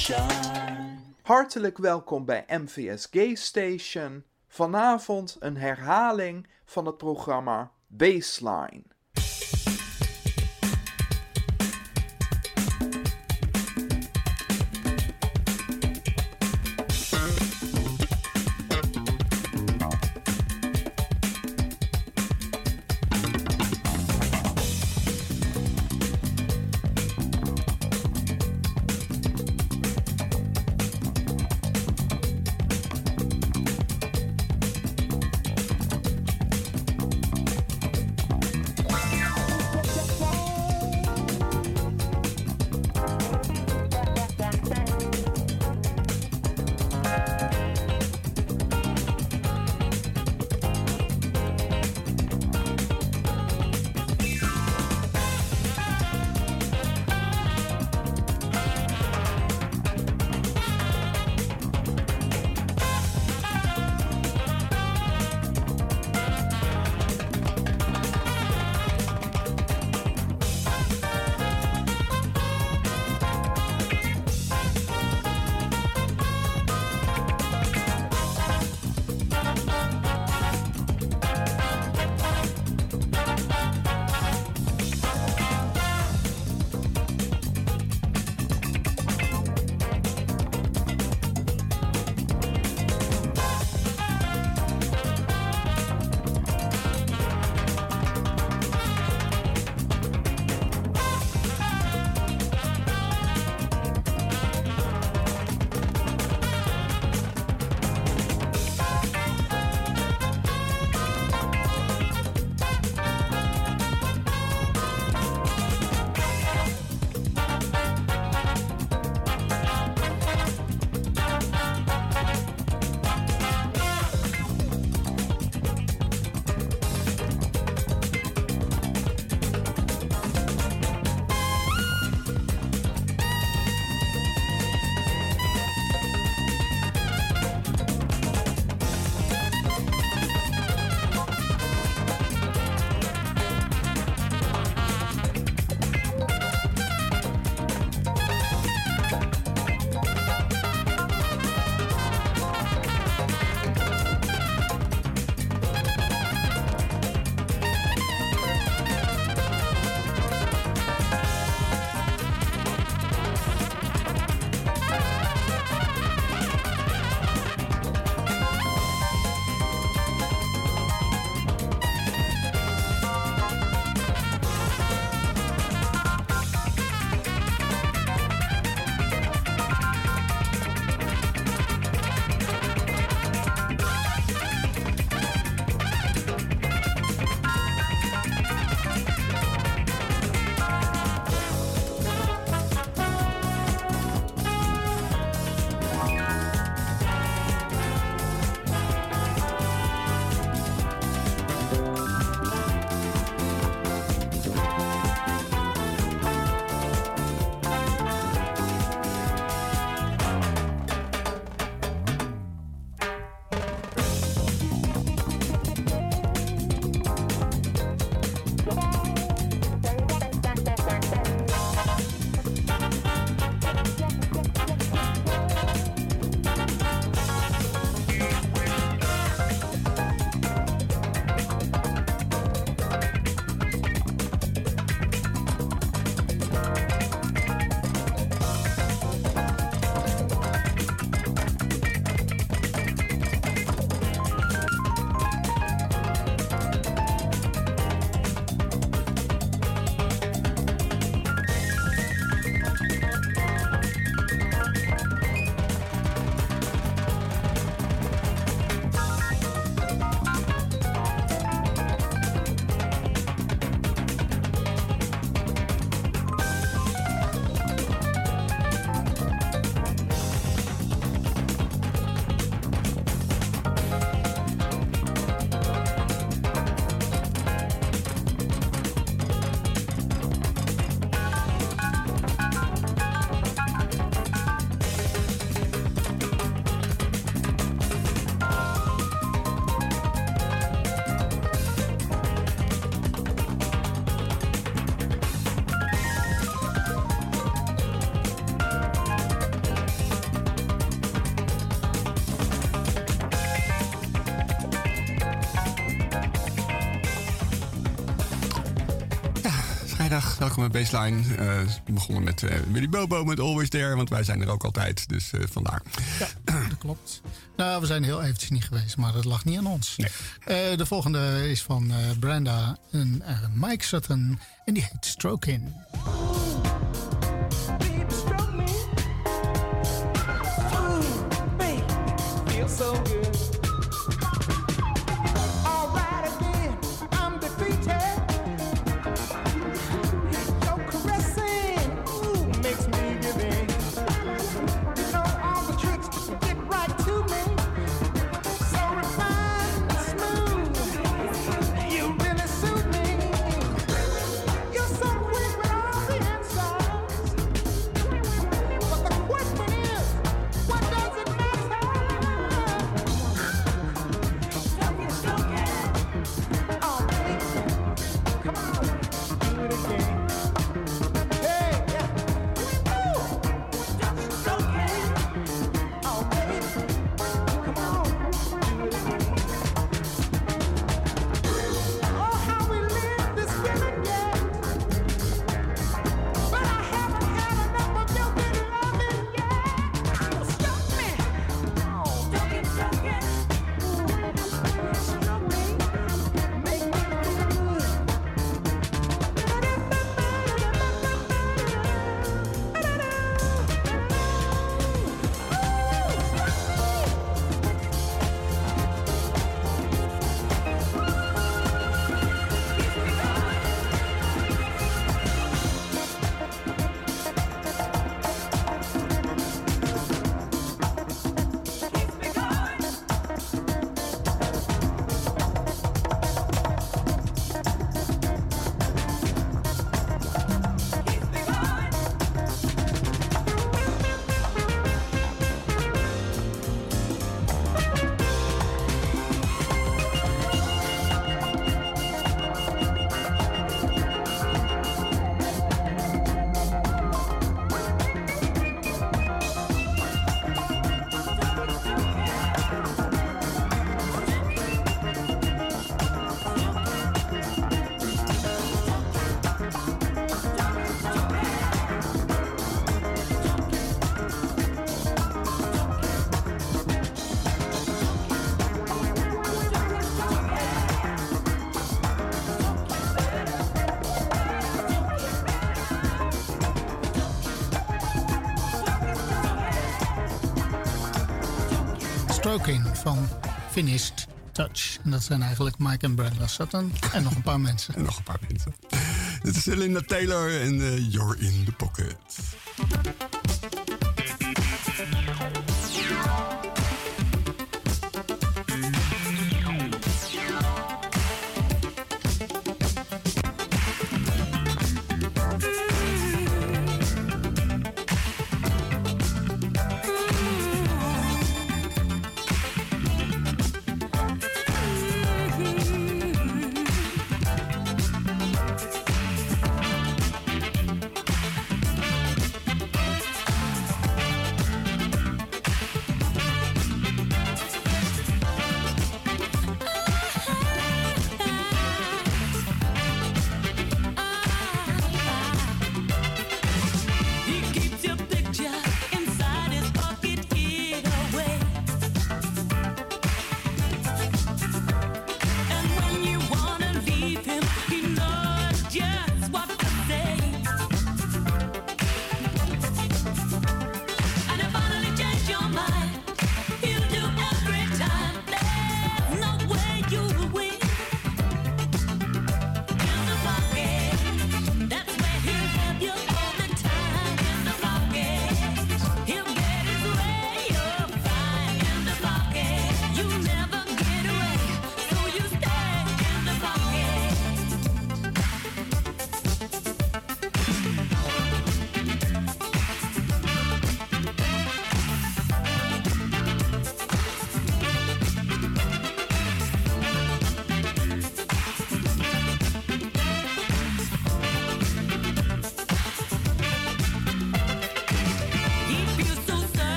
Station. Hartelijk welkom bij MVS Gay Station. Vanavond een herhaling van het programma Baseline. Goedemiddag, welkom bij Baseline. We begonnen met Willy Bobo met Always There, want wij zijn er ook altijd, dus vandaar. Ja, dat klopt. Nou, we zijn heel eventjes niet geweest, maar dat lag niet aan ons. Nee. De volgende is van Brenda en Mike Sutton en die heet Stroke In. Van Finished Touch. En dat zijn eigenlijk Mike en Brenda Sutton. En nog een paar mensen. En nog een paar mensen. Dit is Linda Taylor en You're in the Pocket.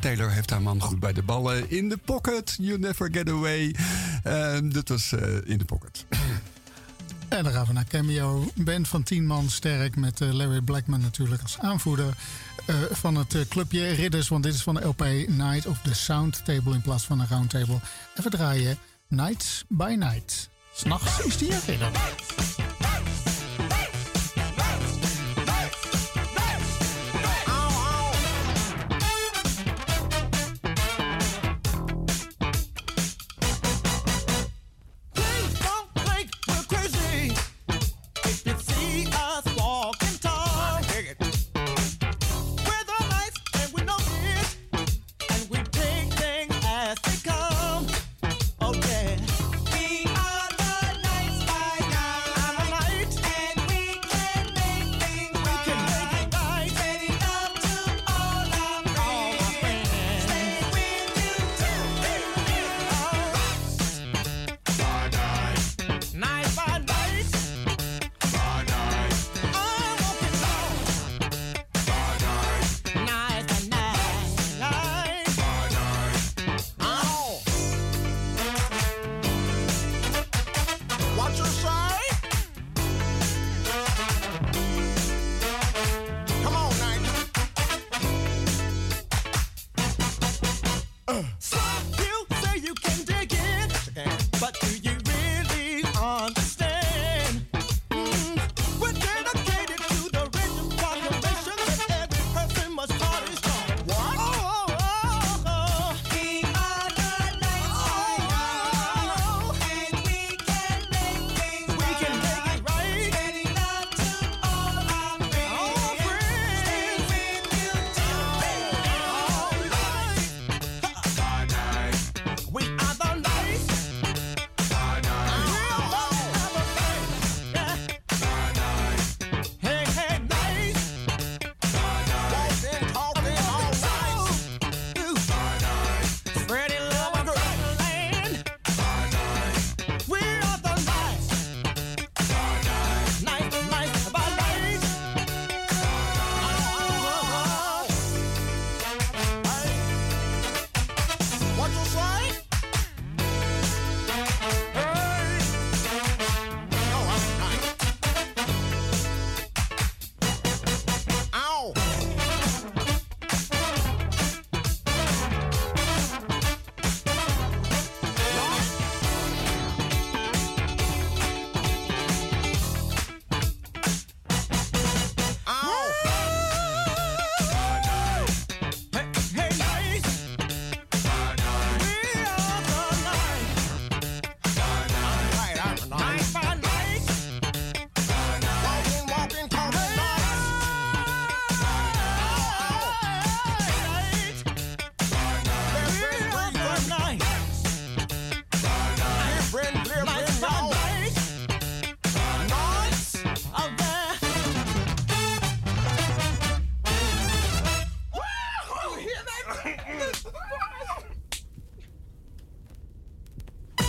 Taylor heeft haar man goed bij de ballen. In the Pocket, You Never Get Away. Dat was In the Pocket. En dan gaan we naar Cameo. Een band van 10 man sterk met Larry Blackman natuurlijk als aanvoerder van het clubje Ridders. Want dit is van de LP Night of the Sound Table in plaats van een roundtable. En we draaien Nights by Night. 's Nachts is die herinnering.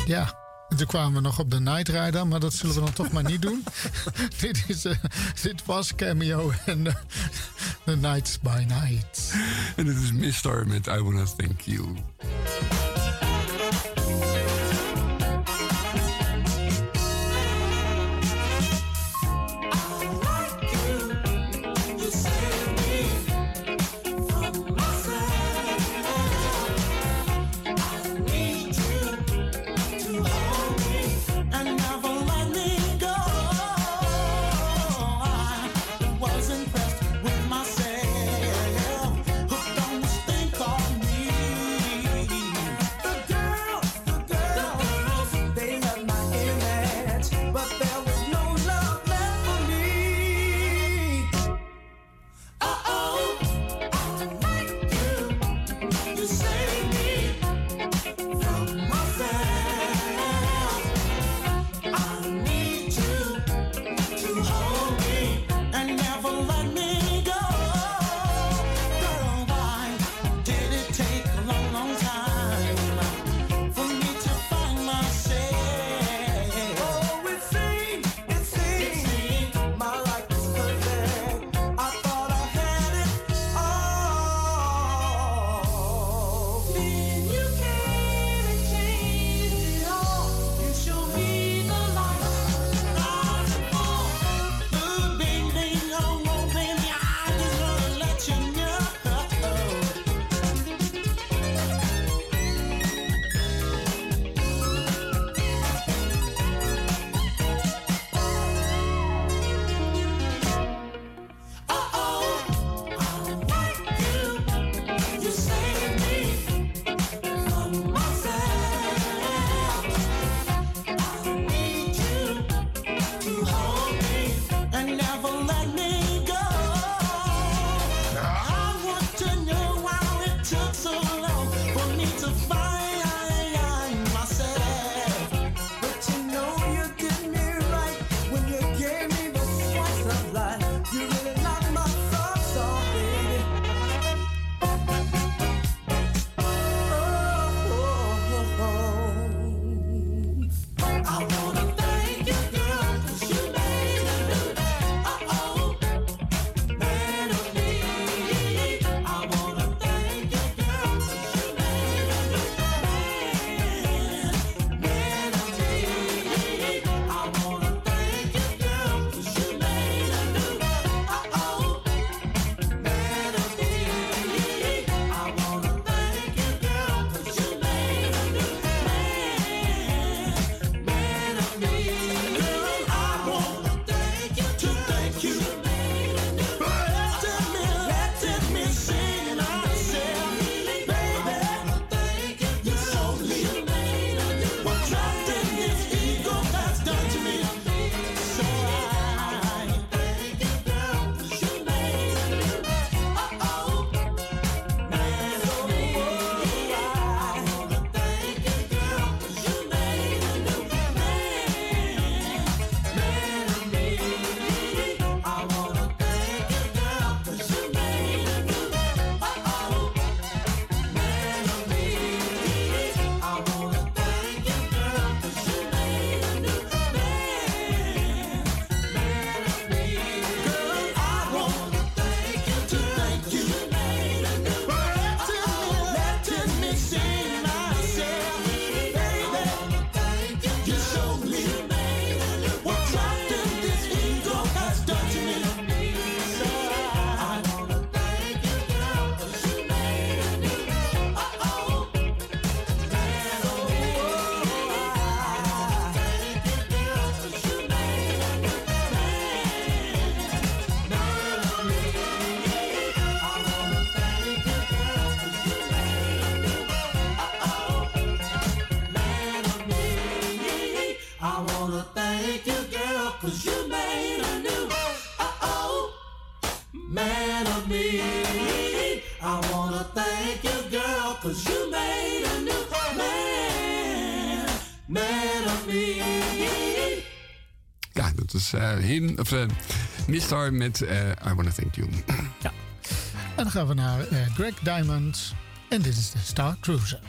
Ja, toen kwamen we nog op de Night Rider, maar dat zullen we dan toch maar niet doen. Dit was Cameo en The Nights by Night. En dit is Mister met I Wanna Thank You. Melody. Ja, dat is him, of Mr. met I Wanna Thank You. Ja. En dan gaan we naar Greg Diamond. En dit is de Star Cruiser.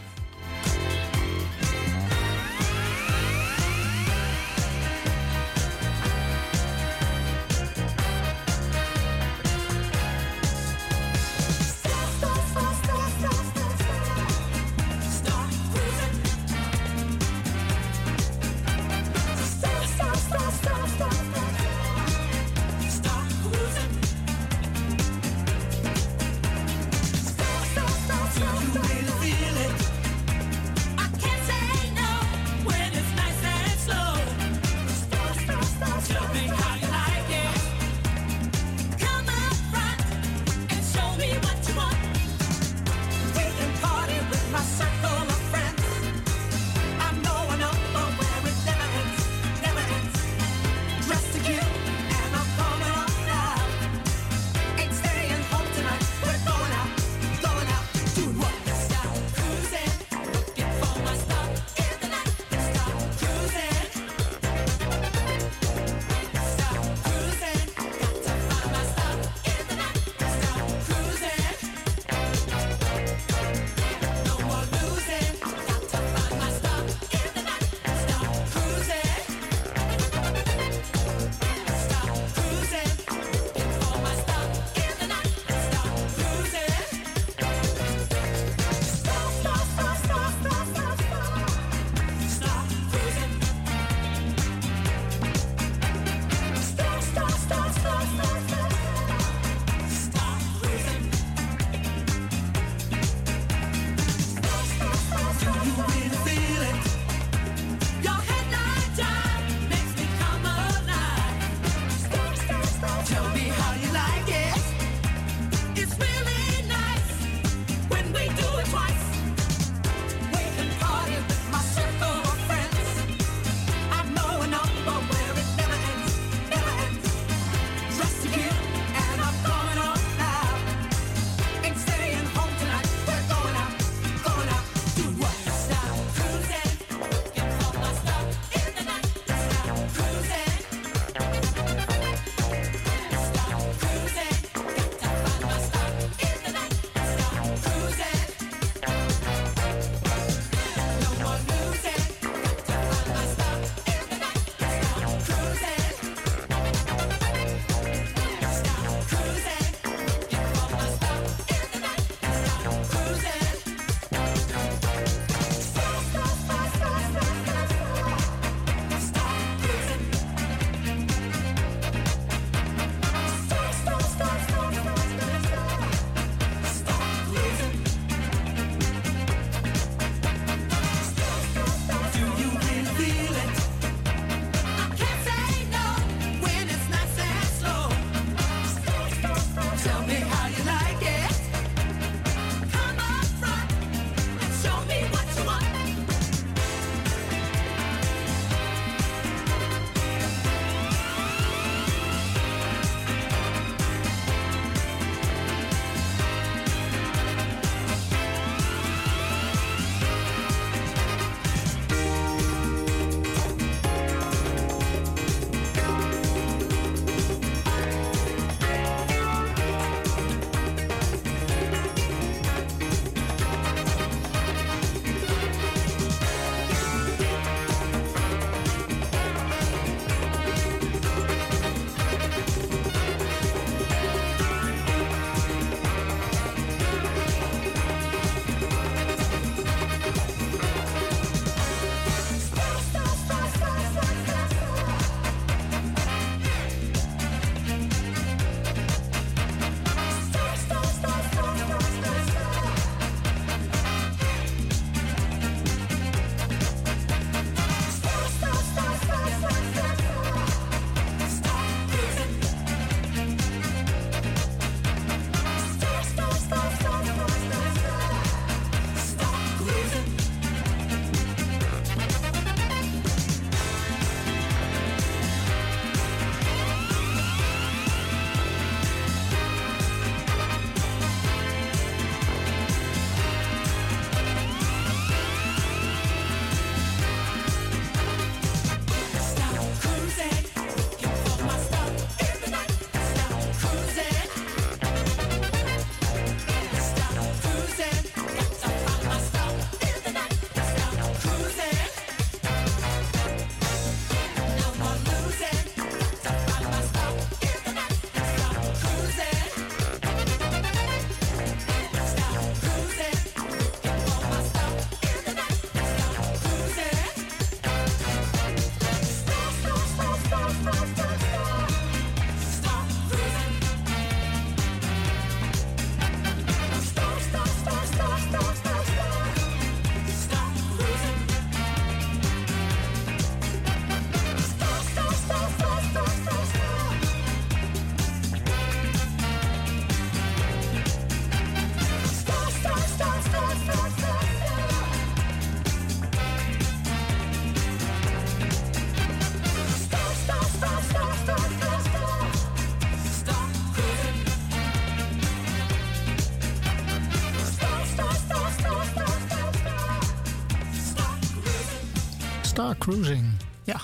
Star Cruising. Ja,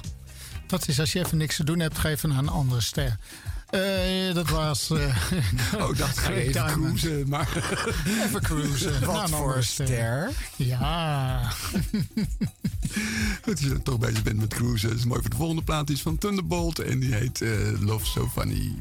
dat is als je even niks te doen hebt, geef aan een andere ster. Dat was... dat ga je even cruisen, maar... even cruisen. Wat voor een ster? Ja. Als je dan toch bezig bent met cruisen, dat is mooi voor de volgende plaat. Die is van Thunderbolt en die heet Love So Funny.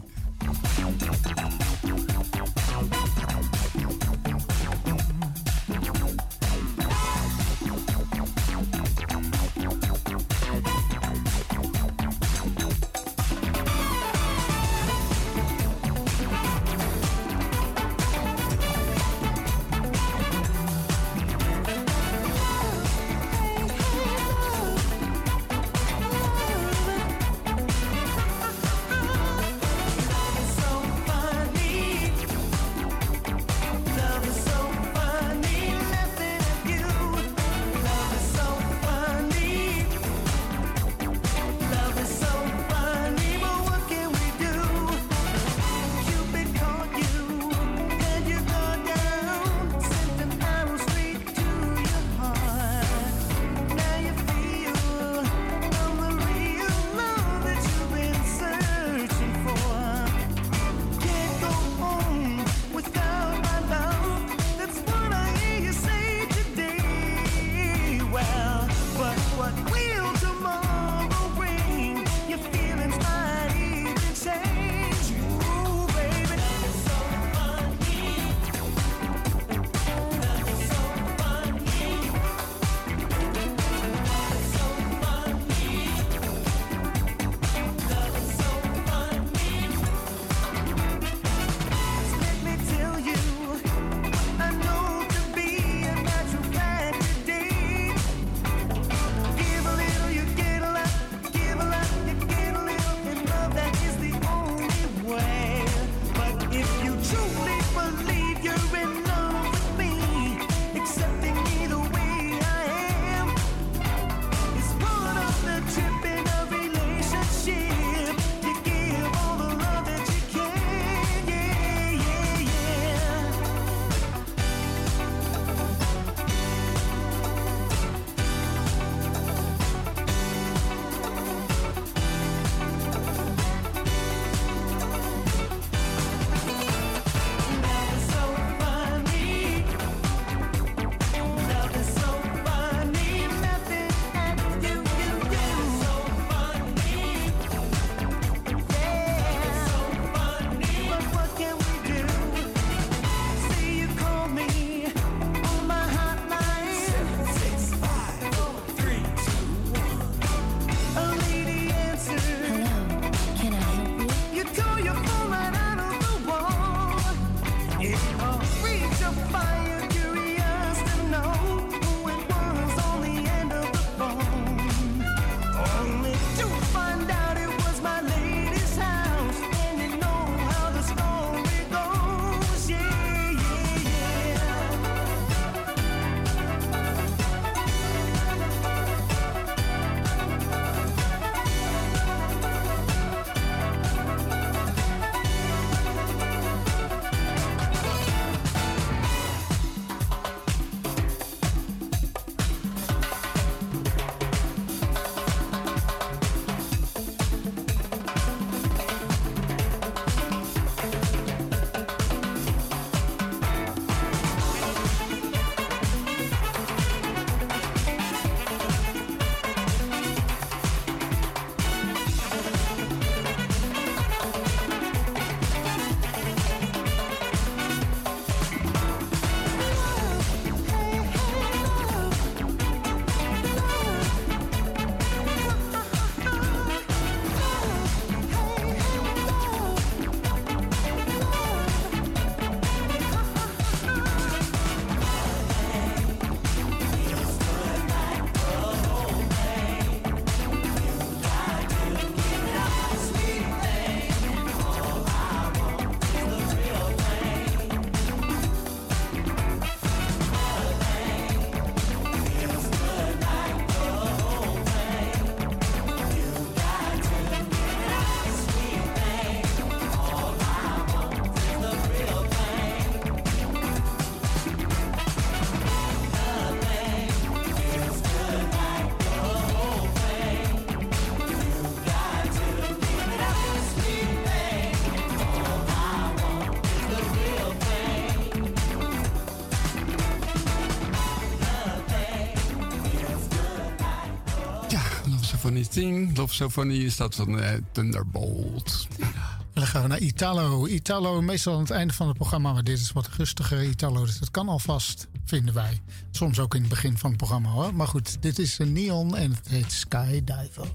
Funny Thing, Love So Funny is dat van Thunderbolt. En dan gaan we naar Italo. Italo, meestal aan het einde van het programma, maar dit is wat rustiger Italo. Dus dat kan alvast, vinden wij. Soms ook in het begin van het programma hoor. Maar goed, dit is een Neon en het heet Skydiver.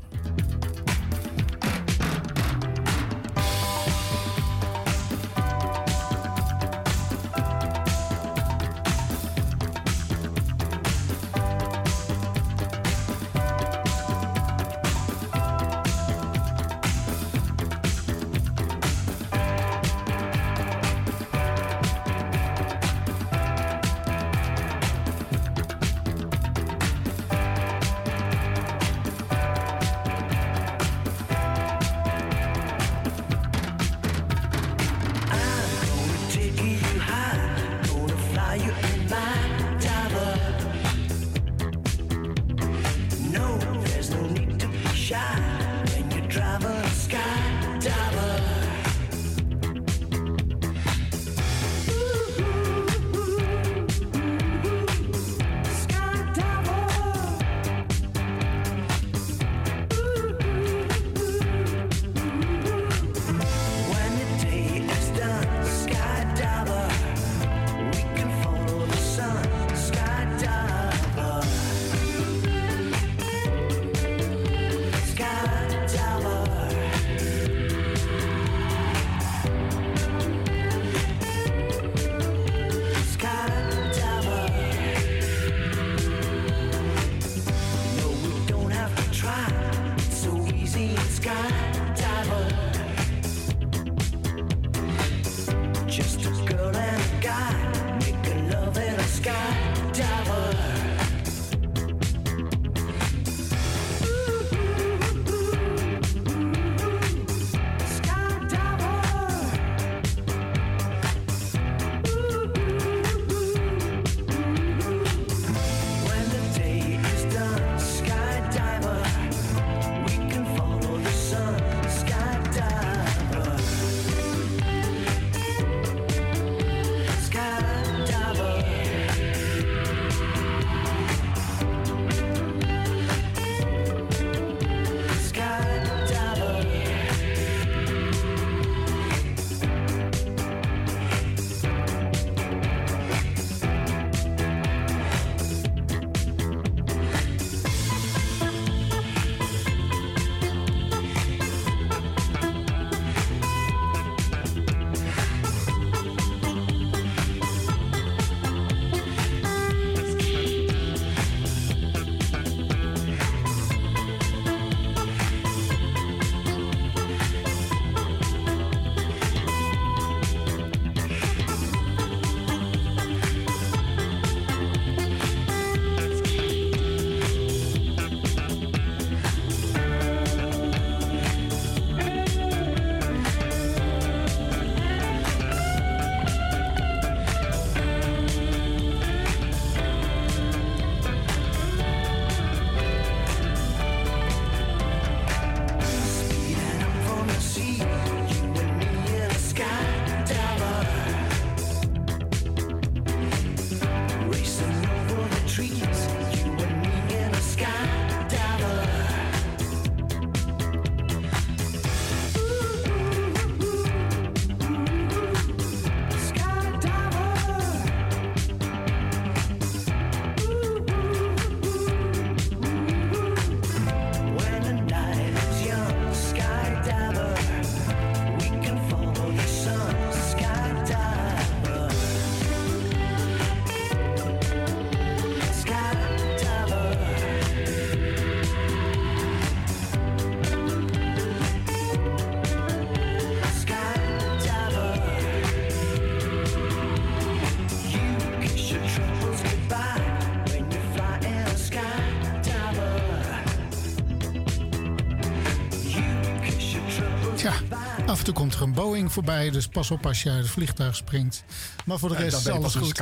Toen komt er een Boeing voorbij, dus pas op als je uit het vliegtuig springt. Maar voor de rest is alles goed.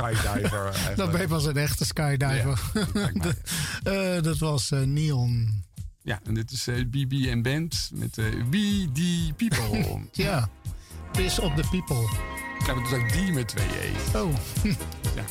Dat ben je pas een echte skydiver. Ja, dat was Neon. Ja, en dit is BB en Band met We The People. Ja, Piss Op The People. Ik heb het dus ook die met 2 E's. Oh. Ja.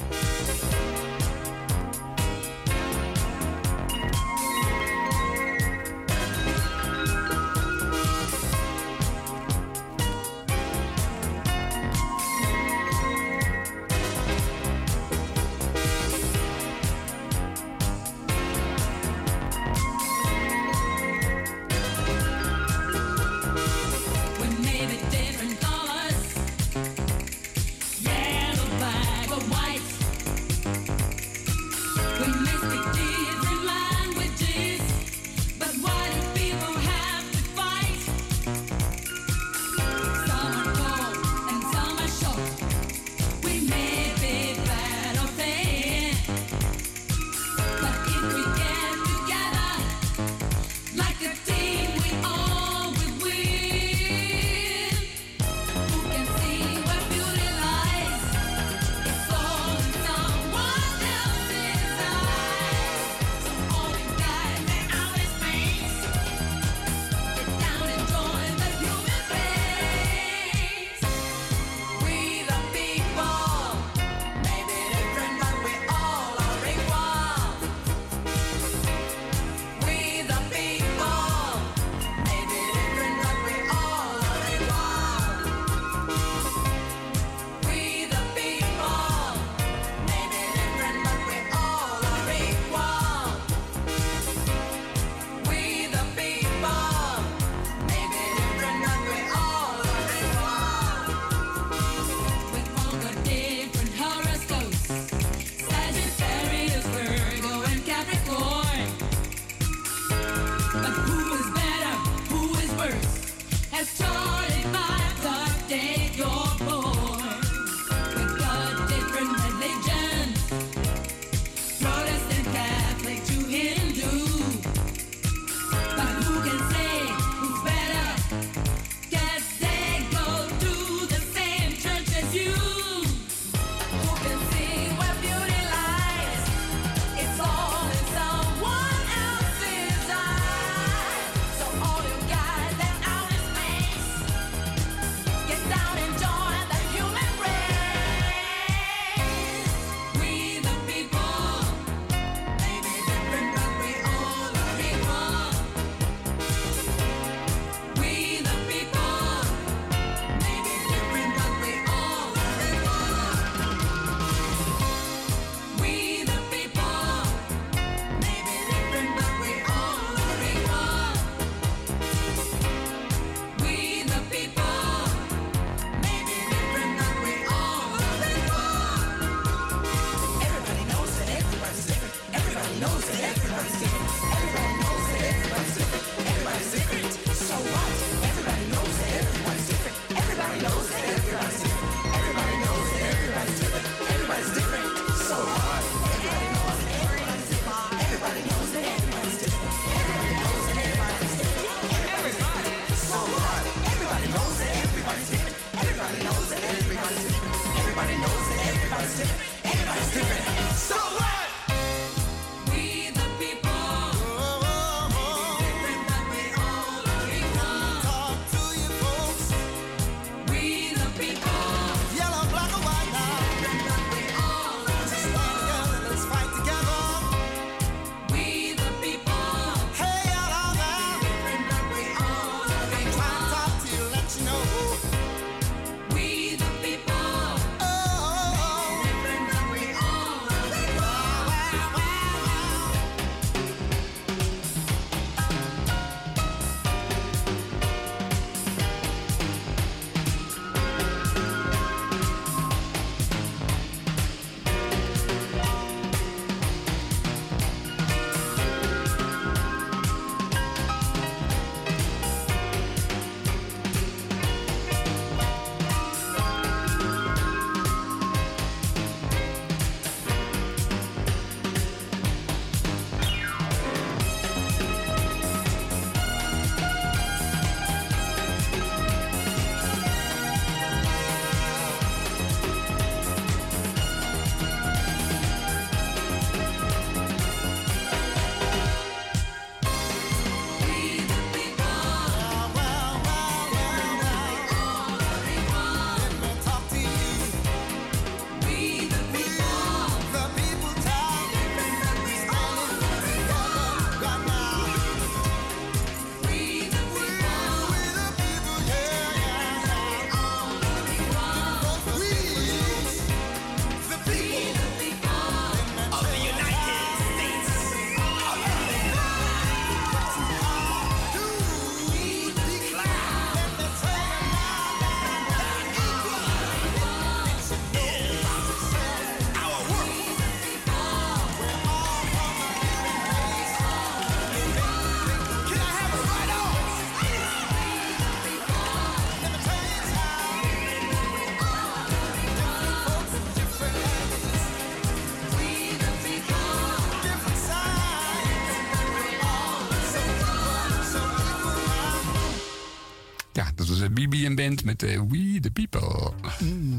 Ja, dat was Bibi en Band met We The People.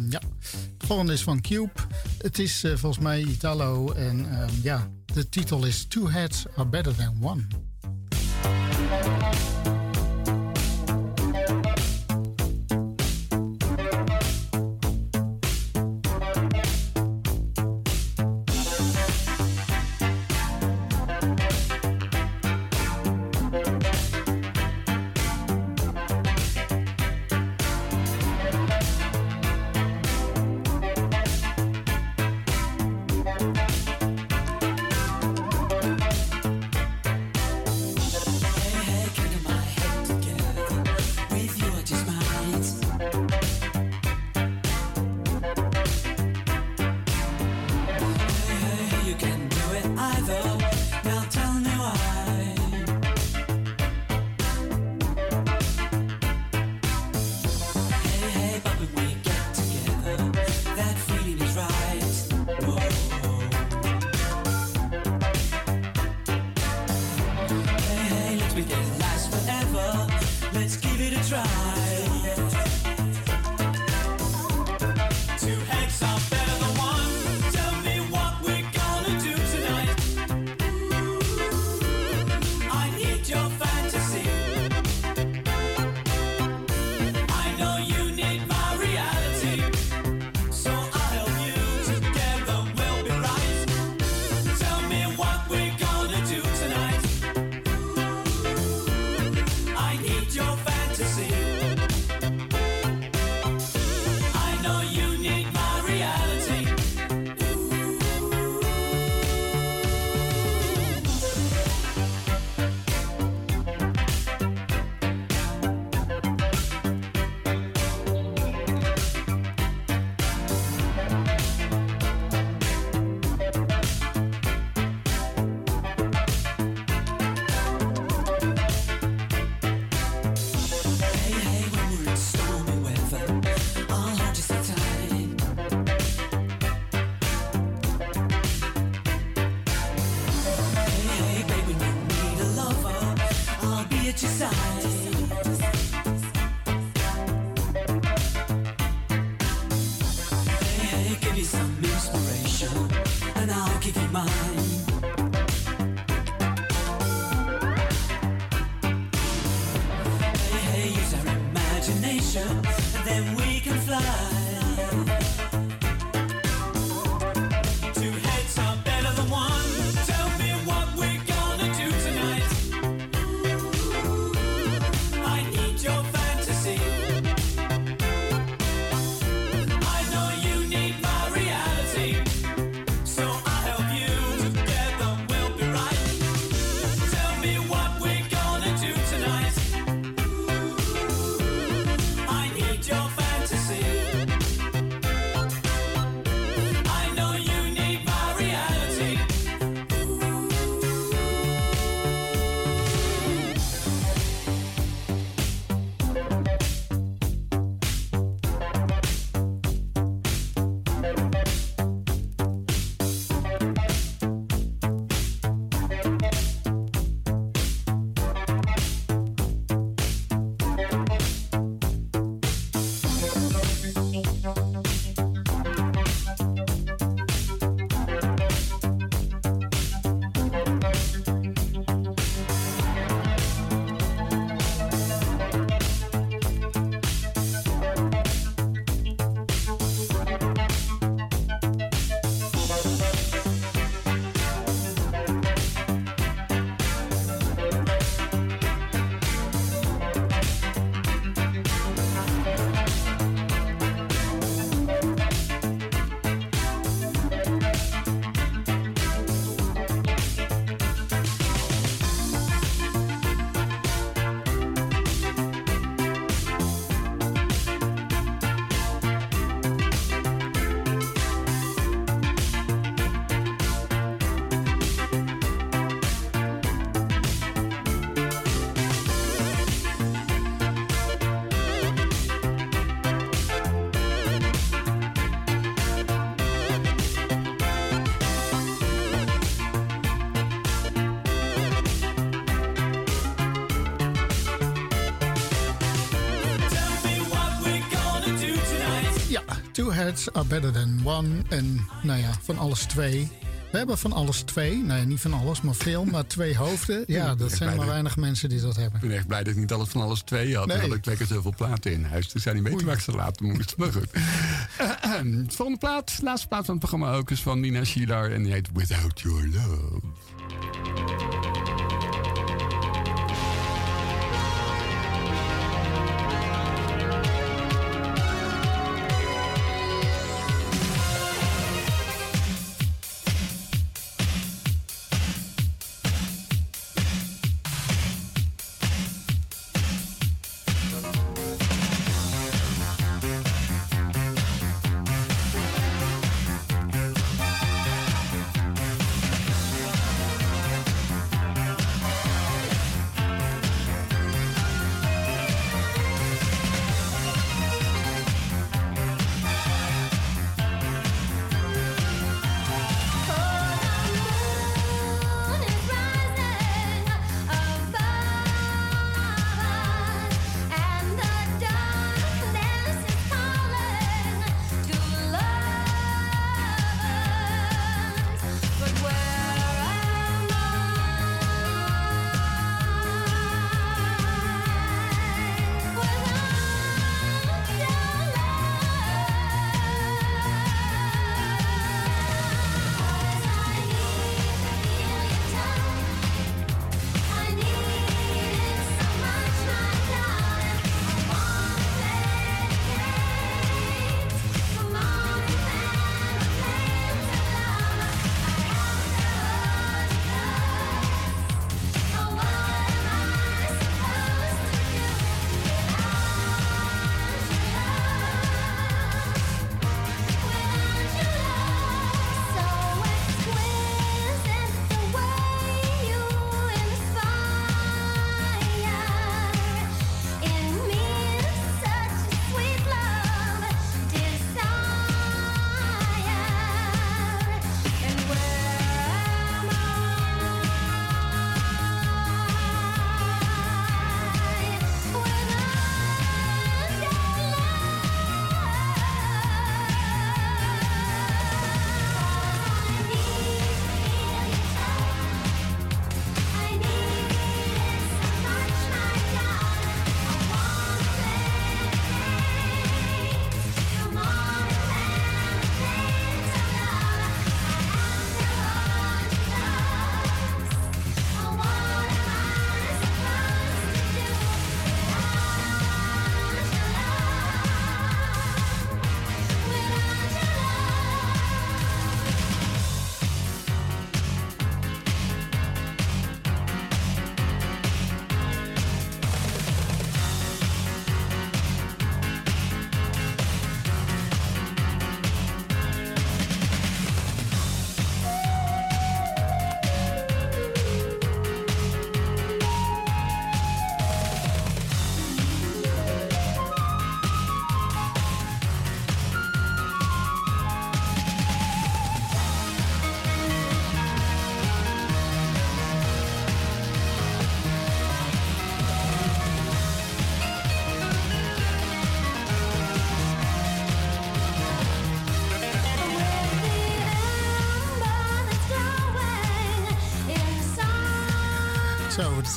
Ja. Het volgende is van Cube. Het is volgens mij Italo en ja, de titel is Two Heads Are Better Than One. heads are better than one. En nou ja, van alles twee. We hebben van alles twee. Nee, niet van alles, maar veel. Maar twee hoofden. Ja, dat zijn maar weinig mensen die dat hebben. Ik ben echt blij dat ik niet alles van alles twee had. Nee. Dan had ik lekker zoveel platen in huis. Dus zijn niet weten waar ik ze laten moest. Maar goed. Volgende plaat, laatste plaat van het programma ook, is van Nina Sheedar. En die heet Without Your Love.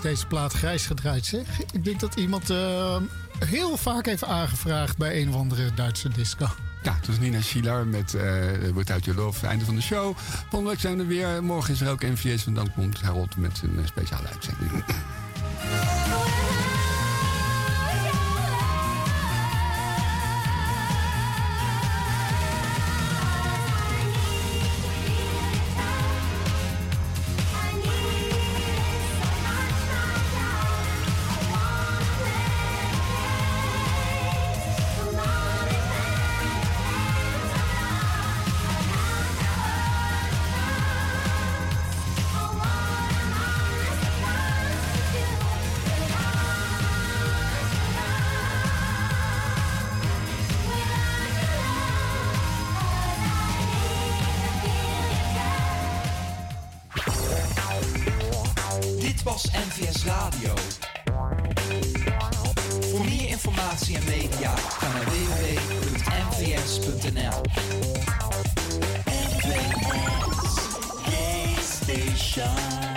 Deze plaat grijs gedraaid, zeg. Ik denk dat iemand heel vaak heeft aangevraagd bij een of andere Duitse disco. Ja, het was Nina Sheedar met Without Your Love. Einde van de show. Volgende week zijn we weer. Morgen is er ook MVS en dan komt Harold met een speciale uitzending. Voor meer informatie en media ga naar www.nl www.mvs.nl. MVS Gay Station.